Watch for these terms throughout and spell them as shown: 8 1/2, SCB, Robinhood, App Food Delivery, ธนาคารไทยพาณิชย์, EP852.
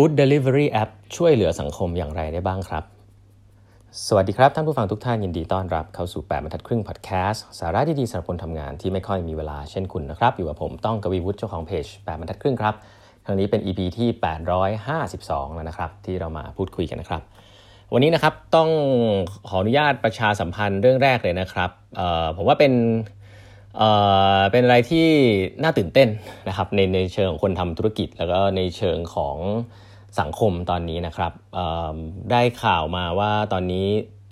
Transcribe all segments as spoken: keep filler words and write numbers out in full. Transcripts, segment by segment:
Food Delivery App ช่วยเหลือสังคมอย่างไรได้บ้างครับสวัสดีครับท่านผู้ฟังทุกท่านยินดีต้อนรับเข้าสู่แปดบรรทัดครึ่งพอดแคสต์สาระดีๆสำหรับคนทำงานที่ไม่ค่อยมีเวลาเช่นคุณนะครับอยู่กับผมต้องกวีวุฒิเจ้าของเพจแปดบรรทัดครึ่งครับครั้งนี้เป็น อี พี ที่แปดร้อยห้าสิบสองแล้วนะครับที่เรามาพูดคุยกันนะครับวันนี้นะครับต้องขออนุญาตประชาสัมพันธ์เรื่องแรกเลยนะครับเอ่อผมว่าเป็นเอ่อเป็นอะไรที่น่าตื่นเต้นนะครับในในเชิงของคนทำธุรกิจแล้วก็ในเชิงของสังคมตอนนี้นะครับได้ข่าวมาว่าตอนนี้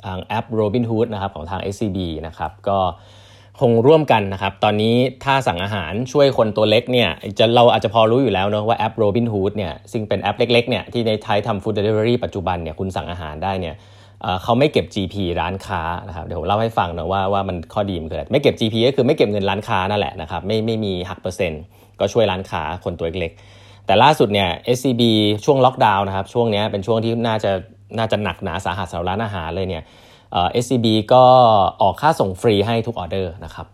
ทางแอป Robinhood นะครับของทาง เอส ซี บี นะครับก็คงร่วมกันนะครับตอนนี้ถ้าสั่งอาหารช่วยคนตัวเล็กเนี่ยจะเราอาจจะพอรู้อยู่แล้วเนาะว่าแอป Robinhood เนี่ยซึ่งเป็นแอปเล็กๆเนี่ยที่ในไทยทำ Food Delivery ปัจจุบันเนี่ยคุณสั่งอาหารได้เนี่ยเขาไม่เก็บ จี พี ร้านค้านะครับเดี๋ยวผมเล่าให้ฟังนะว่าว่ามันข้อดีมันเกิดไม่เก็บ จี พี ก็คือไม่เก็บเงินร้านค้านั่นแหละนะครับไม่ไม่มีหักเปอร์เซ็นต์ก็ช่วยร้านค้าคนตัวเล็กแต่ล่าสุดเนี่ย เอส ซี บี ช่วงล็อกดาวน์นะครับช่วงนี้เป็นช่วงที่น่าจะน่าจะหนักหนาสาหัสสำหรับร้านอาหารเลยเนี่ยเอ่อ เอส ซี บี ก็ออกค่าส่งฟรีให้ทุกออเดอร์นะครับ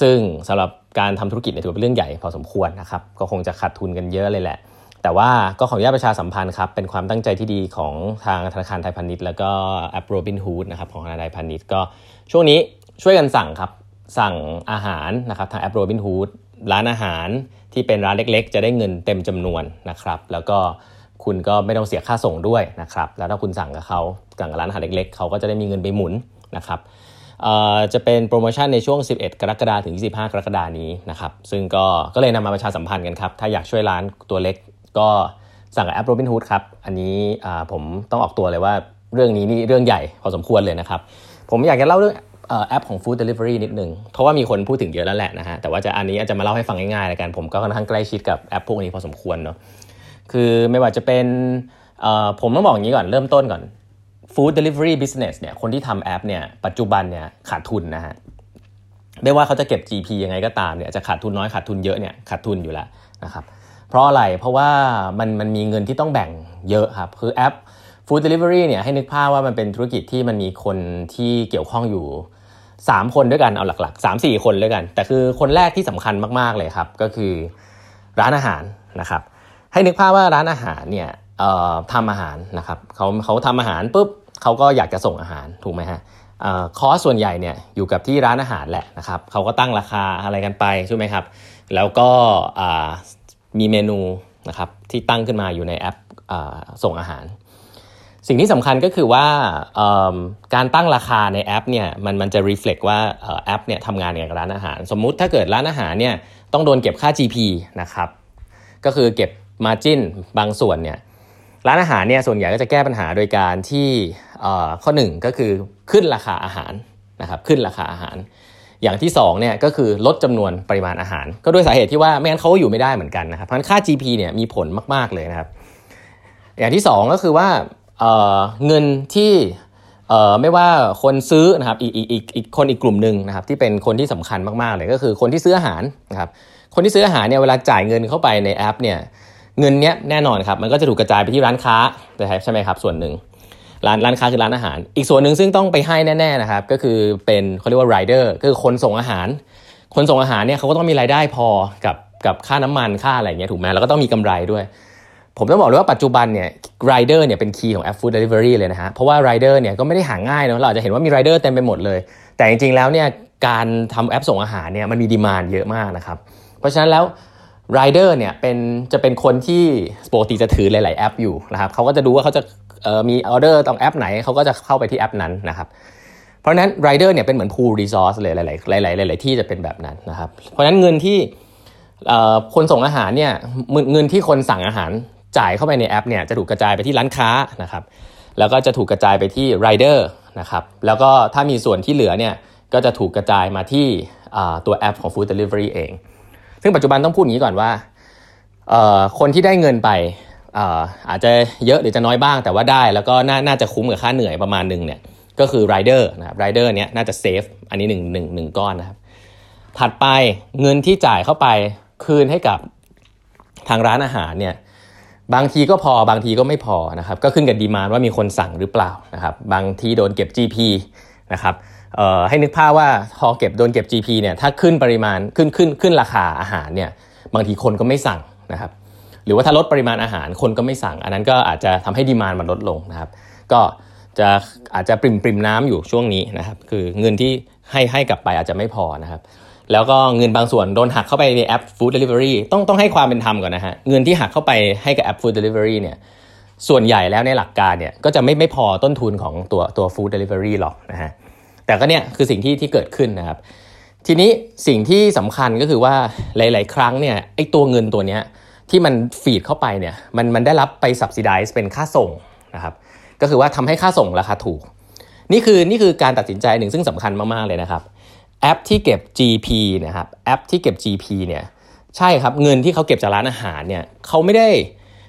ซึ่งสำหรับการทำธุรกิจเนี่ยถือเป็นเรื่องใหญ่พอสมควรนะครับก็คงจะขาดทุนกันเยอะเลยแหละแต่ว่าก็ขออนุญาตประชาสัมพันธ์ครับเป็นความตั้งใจที่ดีของทางธนาคารไทยพาณิชย์แล้วก็แอป Robinhood นะครับของธนาคารไทยพาณิชย์ก็ช่วงนี้ช่วยกันสั่งครับสั่งอาหารนะครับทางแอป Robinhood ร้านอาหารที่เป็นร้านเล็กๆจะได้เงินเต็มจำนวนนะครับแล้วก็คุณก็ไม่ต้องเสียค่าส่งด้วยนะครับแล้วถ้าคุณสั่งกับเขาสั่งกับร้านอาหารเล็กๆเขาก็จะได้มีเงินไปหมุนนะครับเอ่อจะเป็นโปรโมชั่นในช่วงสิบเอ็ดกรกฎาคมถึงยี่สิบห้ากรกฎาคมนี้นะครับซึ่งก็ก็เลยนำมาประชาสัมพันธ์กันครับถ้าอยากช่วยร้านตัวเล็กก็สั่งกับแอป Robinhood ครับอันนี้อ่าผมต้องออกตัวเลยว่าเรื่องนี้นี่เรื่องใหญ่พอสมควรเลยนะครับผมอยากจะเล่าเรื่องแอปของ Food Delivery นิดนึงเพราะว่ามีคนพูดถึงเยอะแล้วแหละนะฮะแต่ว่าจะอันนี้อาจจะมาเล่าให้ฟังง่ายๆแล้วกันผมก็ค่อนข้างใกล้ชิดกับแอปพวกนี้พอสมควรเนาะคือไม่ว่าจะเป็นผมต้องบอกอย่างนี้ก่อนเริ่มต้นก่อน Food Delivery Business เนี่ยคนที่ทำแอปเนี่ยปัจจุบันเนี่ยขาดทุนนะฮะไม่ว่าเขาจะเก็บ จี พี ยังไงก็ตามเนี่ยจะขาดทุนน้อยขาดทุนเยอะเนี่ยขาดทุนอยู่แล้วนะครับเพราะอะไรเพราะว่ามันมันมีเงินที่ต้องแบ่งเยอะครับคือแอป Food Delivery เนี่ยให้นึกภาพว่ามันเป็นธุรกิจที่มันมีคนที่เกี่ยวข้องอยู่สามคนด้วยกันเอาหลักๆ สามถึงสี่ คนด้วยกันแต่คือคนแรกที่สำคัญมากๆเลยครับก็คือร้านอาหารนะครับให้นึกภาพว่าร้านอาหารเนี่ยเอ่อทำอาหารนะครับเขาเขาทำอาหารปุ๊บเขาก็อยากจะส่งอาหารถูกไหมฮะเอ่อคอสส่วนใหญ่เนี่ยอยู่กับที่ร้านอาหารแหละนะครับเขาก็ตั้งราคาอะไรกันไปใช่ไหมครับแล้วก็อ่ามีเมนูนะครับที่ตั้งขึ้นมาอยู่ในแอปอ่าส่งอาหารสิ่งที่สำคัญก็คือว่าการตั้งราคาในแอปเนี่ยมันมันจะ reflect ว่าแอปเนี่ยทำงานกับร้านอาหารสมมุติถ้าเกิดร้านอาหารเนี่ยต้องโดนเก็บค่า จี พี นะครับก็คือเก็บ margin บางส่วนเนี่ยร้านอาหารเนี่ยส่วนใหญ่ก็จะแก้ปัญหาโดยการที่ข้อหนึ่งก็คือขึ้นราคาอาหารนะครับขึ้นราคาอาหารอย่างที่สองเนี่ยก็คือลดจำนวนปริมาณอาหารก็ด้วยสาเหตุที่ว่าไม่งั้นเขาอยู่ไม่ได้เหมือนกันนะครับเพราะฉะนั้นค่า จี พี เนี่ยมีผลมากๆเลยนะครับอย่างที่สองก็คือว่าเอ่อเงินที่เอ่อไม่ว่าคนซื้อนะครับอีกอีกอีกอีกคนอีกกลุ่มนึงนะครับที่เป็นคนที่สำคัญมากๆเลยก็คือคนที่ซื้ออาหารนะครับคนที่ซื้ออาหารเนี่ยเวลาจ่ายเงินเข้าไปในแอปเนี่ยเงินเนี้ยแน่นอนครับมันก็จะถูกกระจายไปที่ร้านค้าใช่ไหมครับส่วนหนึ่งร้านร้านค้าคือร้านอาหารอีกส่วนนึงซึ่งต้องไปให้แน่ๆนะครับก็คือเป็นเขาเรียกว่ารายเดอร์คือคนส่งอาหารคนส่งอาหารเนี่ยเขาก็ต้องมีรายได้พอกับกับค่าน้ำมันค่าอะไรเงี้ยถูกไหมแล้วก็ต้องมีกำไรด้วยผมต้องบอกเลยว่าปัจจุบันเนี่ยไรเดอร์เนี่ยเป็นคีย์ของ App Food Delivery เลยนะฮะเพราะว่าไรเดอร์เนี่ยก็ไม่ได้หาง่ายเนาะเราอาจจะเห็นว่ามีไรเดอร์เต็มไปหมดเลยแต่จริงๆแล้วเนี่ยการทำแอปส่งอาหารเนี่ยมันมีดีมานด์เยอะมากนะครับเพราะฉะนั้นแล้วไรเดอร์เนี่ยเป็นจะเป็นคนที่ปกติจะถือหลายๆแอปอยู่นะครับเขาก็จะดูว่าเขาจะเอ่อมีออเดอร์ตรงแอปไหนเขาก็จะเข้าไปที่แอปนั้นนะครับเพราะฉะนั้นไรเดอร์เนี่ยเป็นเหมือน pool resource เลยหลายๆหลายๆหลายๆที่จะเป็นแบบนั้นนะครับเพราะฉะนั้นเงินที่เอ่อคนส่งอาหารเนี่ยเงินที่คนสั่งอาหารจ่ายเข้าไปในแอปเนี่ยจะถูกกระจายไปที่ร้านค้านะครับแล้วก็จะถูกกระจายไปที่ไรเดอร์นะครับแล้วก็ถ้ามีส่วนที่เหลือเนี่ยก็จะถูกกระจายมาที่ตัวแอปของ Food Delivery เองซึ่งปัจจุบันต้องพูดอย่างนี้ก่อนว่าคนที่ได้เงินไป อ, อาจจะเยอะหรือจะน้อยบ้างแต่ว่าได้แล้วก็ น, น่าจะคุ้มกับค่าเหนื่อยประมาณนึงเนี่ยก็คือไรเดอร์นะครับไรเดอร์เนี่ยน่าจะเซฟอันนี้หนึ่ง หนึ่ง หนึ่งก้อนนะครับถัดไปเงินที่จ่ายเข้าไปคืนให้กับทางร้านอาหารเนี่ยบางทีก็พอบางทีก็ไม่พอนะครับก็ขึ้นกับดีมานด์ว่ามีคนสั่งหรือเปล่านะครับบางทีโดนเก็บ จี พี นะครับเอ่อให้นึกภาพว่าพอเก็บโดนเก็บ จี พี เนี่ยถ้าขึ้นปริมาณขึ้นขึ้นขึ้นราคาอาหารเนี่ยบางทีคนก็ไม่สั่งนะครับ หรือว่าถ้าลดปริมาณอาหารคนก็ไม่สั่งอันนั้นก็อาจจะทำให้ดีมานด์มันลดลงนะครับก็จะอาจจะปริ่มปริ่มน้ำอยู่ช่วงนี้นะครับคือเงินที่ให้ให้กลับไปอาจจะไม่พอนะครับแล้วก็เงินบางส่วนโดนหักเข้าไปในแอป Food Delivery ต้องต้องให้ความเป็นธรรมก่อนนะฮะเงินที่หักเข้าไปให้กับแอป Food Delivery เนี่ยส่วนใหญ่แล้วในหลักการเนี่ยก็จะไม่ไม่พอต้นทุนของตัวตัว Food Delivery หรอกนะฮะแต่ก็เนี่ยคือสิ่งที่ที่เกิดขึ้นนะครับทีนี้สิ่งที่สำคัญก็คือว่าหลายๆครั้งเนี่ยไอ้ตัวเงินตัวเนี้ยที่มันฟีดเข้าไปเนี่ยมันมันได้รับไป Subsidize เป็นค่าส่งนะครับก็คือว่าทำให้ค่าส่งราคาถูกนี่คือนี่คือการตัดสินใจหนึ่งซึ่งสำคัญมากๆเลยนะครับแอปที่เก็บ จี พี นะครับแอปที่เก็บ จี พี เนี่ยใช่ครับเงินที่เขาเก็บจากร้านอาหารเนี่ยเขาไม่ได้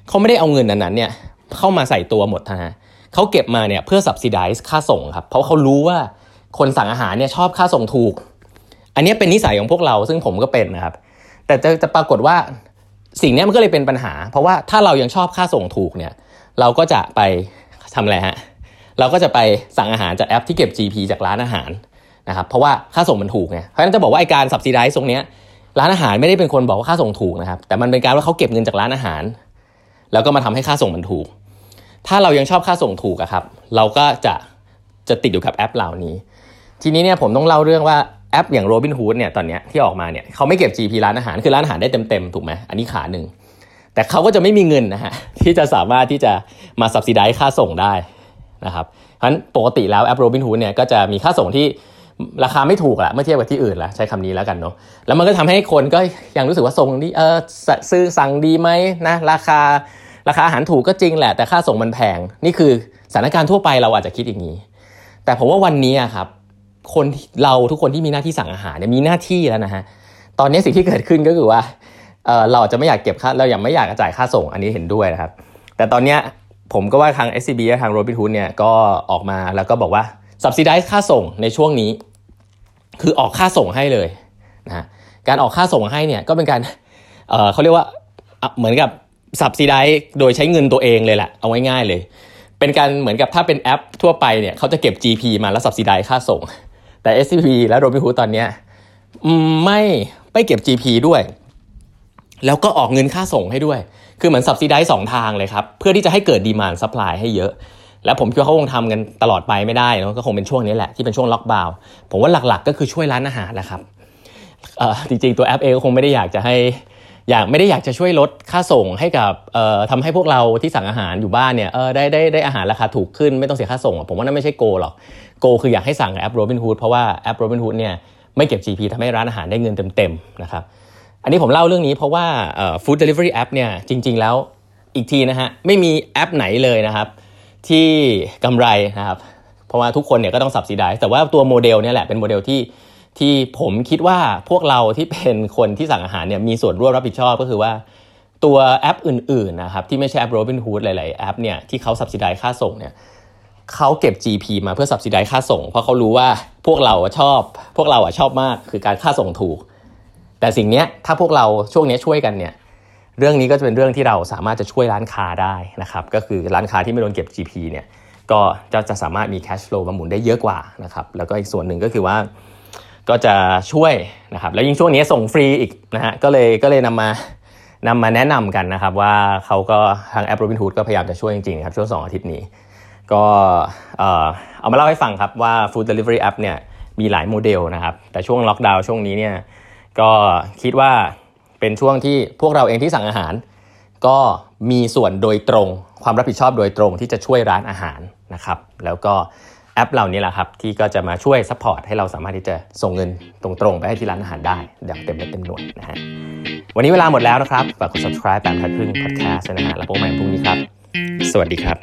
เขาไม่ได้เอาเงินนั้นๆเนี่ยเข้ามาใส่ตัวหมดนะฮะเขาเก็บมาเนี่ยเพื่อ Subsidize ค่าส่งครับเพราะเขารู้ว่าคนสั่งอาหารเนี่ยชอบค่าส่งถูกอันนี้เป็นนิสัยของพวกเราซึ่งผมก็เป็นนะครับแต่จะจะปรากฏว่าสิ่งนี้มันก็เลยเป็นปัญหาเพราะว่าถ้าเรายังชอบค่าส่งถูกเนี่ยเราก็จะไปทำอะไรฮะเราก็จะไปสั่งอาหารจากแอปที่เก็บ จี พี จากร้านอาหารนะครับเพราะว่าค่าส่งมันถูกไงเพราะฉะนั้นจะบอกว่าไอ้การ Subsidize ตรงเนี้ยร้านอาหารไม่ได้เป็นคนบอกว่าค่าส่งถูกนะครับแต่มันเป็นการว่าเขาเก็บเงินจากร้านอาหารแล้วก็มาทำให้ค่าส่งมันถูกถ้าเรายังชอบค่าส่งถูกอะครับเราก็จะจะติดอยู่กับแอปเหล่านี้ทีนี้เนี่ยผมต้องเล่าเรื่องว่าแอปอย่าง Robinhood เนี่ยตอนเนี้ยที่ออกมาเนี่ยเขาไม่เก็บ จี พี ร้านอาหารคือร้านอาหารได้เต็มๆถูกไหมอันนี้ขาหนึ่งแต่เขาก็จะไม่มีเงินนะฮะที่จะสามารถที่จะมา Subsidize ค่าส่งได้นะครับเพราะฉะนั้นปกติแล้วแอป Robinhood เนี่ยก็จะมีค่าส่งที่ราคาไม่ถูกละเมื่อเทียบกับที่อื่นละใช้คำนี้แล้วกันเนาะแล้วมันก็ทำให้คนก็ยังรู้สึกว่าส่งดีเออซื้อสั่งดีไหมนะราคาราคาอาหารถูกก็จริงแหละแต่ค่าส่งมันแพงนี่คือสถานการณ์ทั่วไปเราอาจจะคิดอย่างนี้แต่ผมว่าวันนี้ครับคนเราทุกคนที่มีหน้าที่สั่งอาหารเนี่ยมีหน้าที่แล้วนะฮะตอนนี้สิ่งที่เกิดขึ้นก็คือว่าเออเราจะไม่อยากเก็บค่าเราอยากไม่อยากจ่ายค่าส่งอันนี้เห็นด้วยนะครับแต่ตอนนี้ผมก็ว่าทาง เอส ซี บี และทาง Robinhood เนี่ยก็ออกมาแล้วก็บอกว่า Subsidize ค่าส่งในช่วงนี้คือออกค่าส่งให้เลยนะการออกค่าส่งให้เนี่ยก็เป็นการ เอ่อ เขาเรียกว่าเหมือนกับ Subsidize โดยใช้เงินตัวเองเลยแหละเอาง่ายๆเลยเป็นการเหมือนกับถ้าเป็นแอปทั่วไปเนี่ยเขาจะเก็บ จี พี มาแล้ว Subsidize ค่าส่งแต่ เอส ซี บี และ Robinhood ตอนเนี้ยไม่ไม่เก็บ จี พี ด้วยแล้วก็ออกเงินค่าส่งให้ด้วยคือเหมือน Subsidize สองทางเลยครับเพื่อที่จะให้เกิด Demand Supply ให้เยอะแล้วผมคิดว่าเขาคงทำกันตลอดไปไม่ได้เนาะก็คงเป็นช่วงนี้แหละที่เป็นช่วงล็อกดาวน์ผมว่าหลักๆก็คือช่วยร้านอาหารแหละครับเอ่อจริงๆตัวแอปเองก็คงไม่ได้อยากจะให้อยากไม่ได้อยากจะช่วยลดค่าส่งให้กับเอ่อทำให้พวกเราที่สั่งอาหารอยู่บ้านเนี่ยเออได้ได้ได้อาหารราคาถูกขึ้นไม่ต้องเสียค่าส่งผมว่านั่นไม่ใช่โกหรอกโกคืออยากให้สั่งแอป Robinhood เพราะว่าแอป Robinhood เนี่ยไม่เก็บ จี พี ทำให้ร้านอาหารได้เงินเต็มๆนะครับอันนี้ผมเล่าเรื่องนี้เพราะว่าเอ่อ Food Delivery App เนี่ยจริงๆแล้วอีกทีนะฮะไม่มีแอปไหนเลยนะครับที่กำไรนะครับเพราะว่าทุกคนเนี่ยก็ต้อง Subsidize แต่ว่าตัวโมเดลเนี่ยแหละเป็นโมเดลที่ที่ผมคิดว่าพวกเราที่เป็นคนที่สั่งอาหารเนี่ยมีส่วนร่วมรับผิดชอบก็คือว่าตัวแอปอื่นๆนะครับที่ไม่ใช่แอป Robinhood หลายๆแอปเนี่ยที่เขา Subsidize ค่าส่งเนี่ยเขาเก็บ จี พี มาเพื่อ Subsidize ค่าส่งเพราะเขารู้ว่าพวกเราชอบพวกเราอ่ะชอบมากคือการค่าส่งถูกแต่สิ่งเนี้ยถ้าพวกเราช่วงนี้ช่วยกันเนี่ยเรื่องนี้ก็จะเป็นเรื่องที่เราสามารถจะช่วยร้านค้าได้นะครับก็คือร้านค้าที่ไม่โดนเก็บ จี พี เนี่ยก็จะจะสามารถมี cash flow มาหมุนได้เยอะกว่านะครับแล้วก็อีกส่วนหนึ่งก็คือว่าก็จะช่วยนะครับแล้วยิ่งช่วงนี้ส่งฟรีอีกนะฮะก็เลยก็เลยนำมานำมาแนะนำกันนะครับว่าเขาก็ทางแอป Robinhood ก็พยายามจะช่วยจริงๆครับช่วงสองอาทิตย์นี้ก็เอ่อเอามาเล่าให้ฟังครับว่า Food Delivery App เนี่ยมีหลายโมเดลนะครับแต่ช่วงล็อกดาวน์ช่วงนี้เนี่ยก็คิดว่าเป็นช่วงที่พวกเราเองที่สั่งอาหารก็มีส่วนโดยตรงความรับผิดชอบโดยตรงที่จะช่วยร้านอาหารนะครับแล้วก็แอปเหล่านี้แหละครับที่ก็จะมาช่วยซัพพอร์ตให้เราสามารถที่จะส่งเงินตรงๆไปให้ที่ร้านอาหารได้อย่างเต็มเม็ดเต็มหน่วยนะฮะวันนี้เวลาหมดแล้วนะครับฝากกด Subscribe แปดพันครึ่ง Podcast นะฮะแล้วพบกันใหม่พรุ่งนี้ครับสวัสดีครับ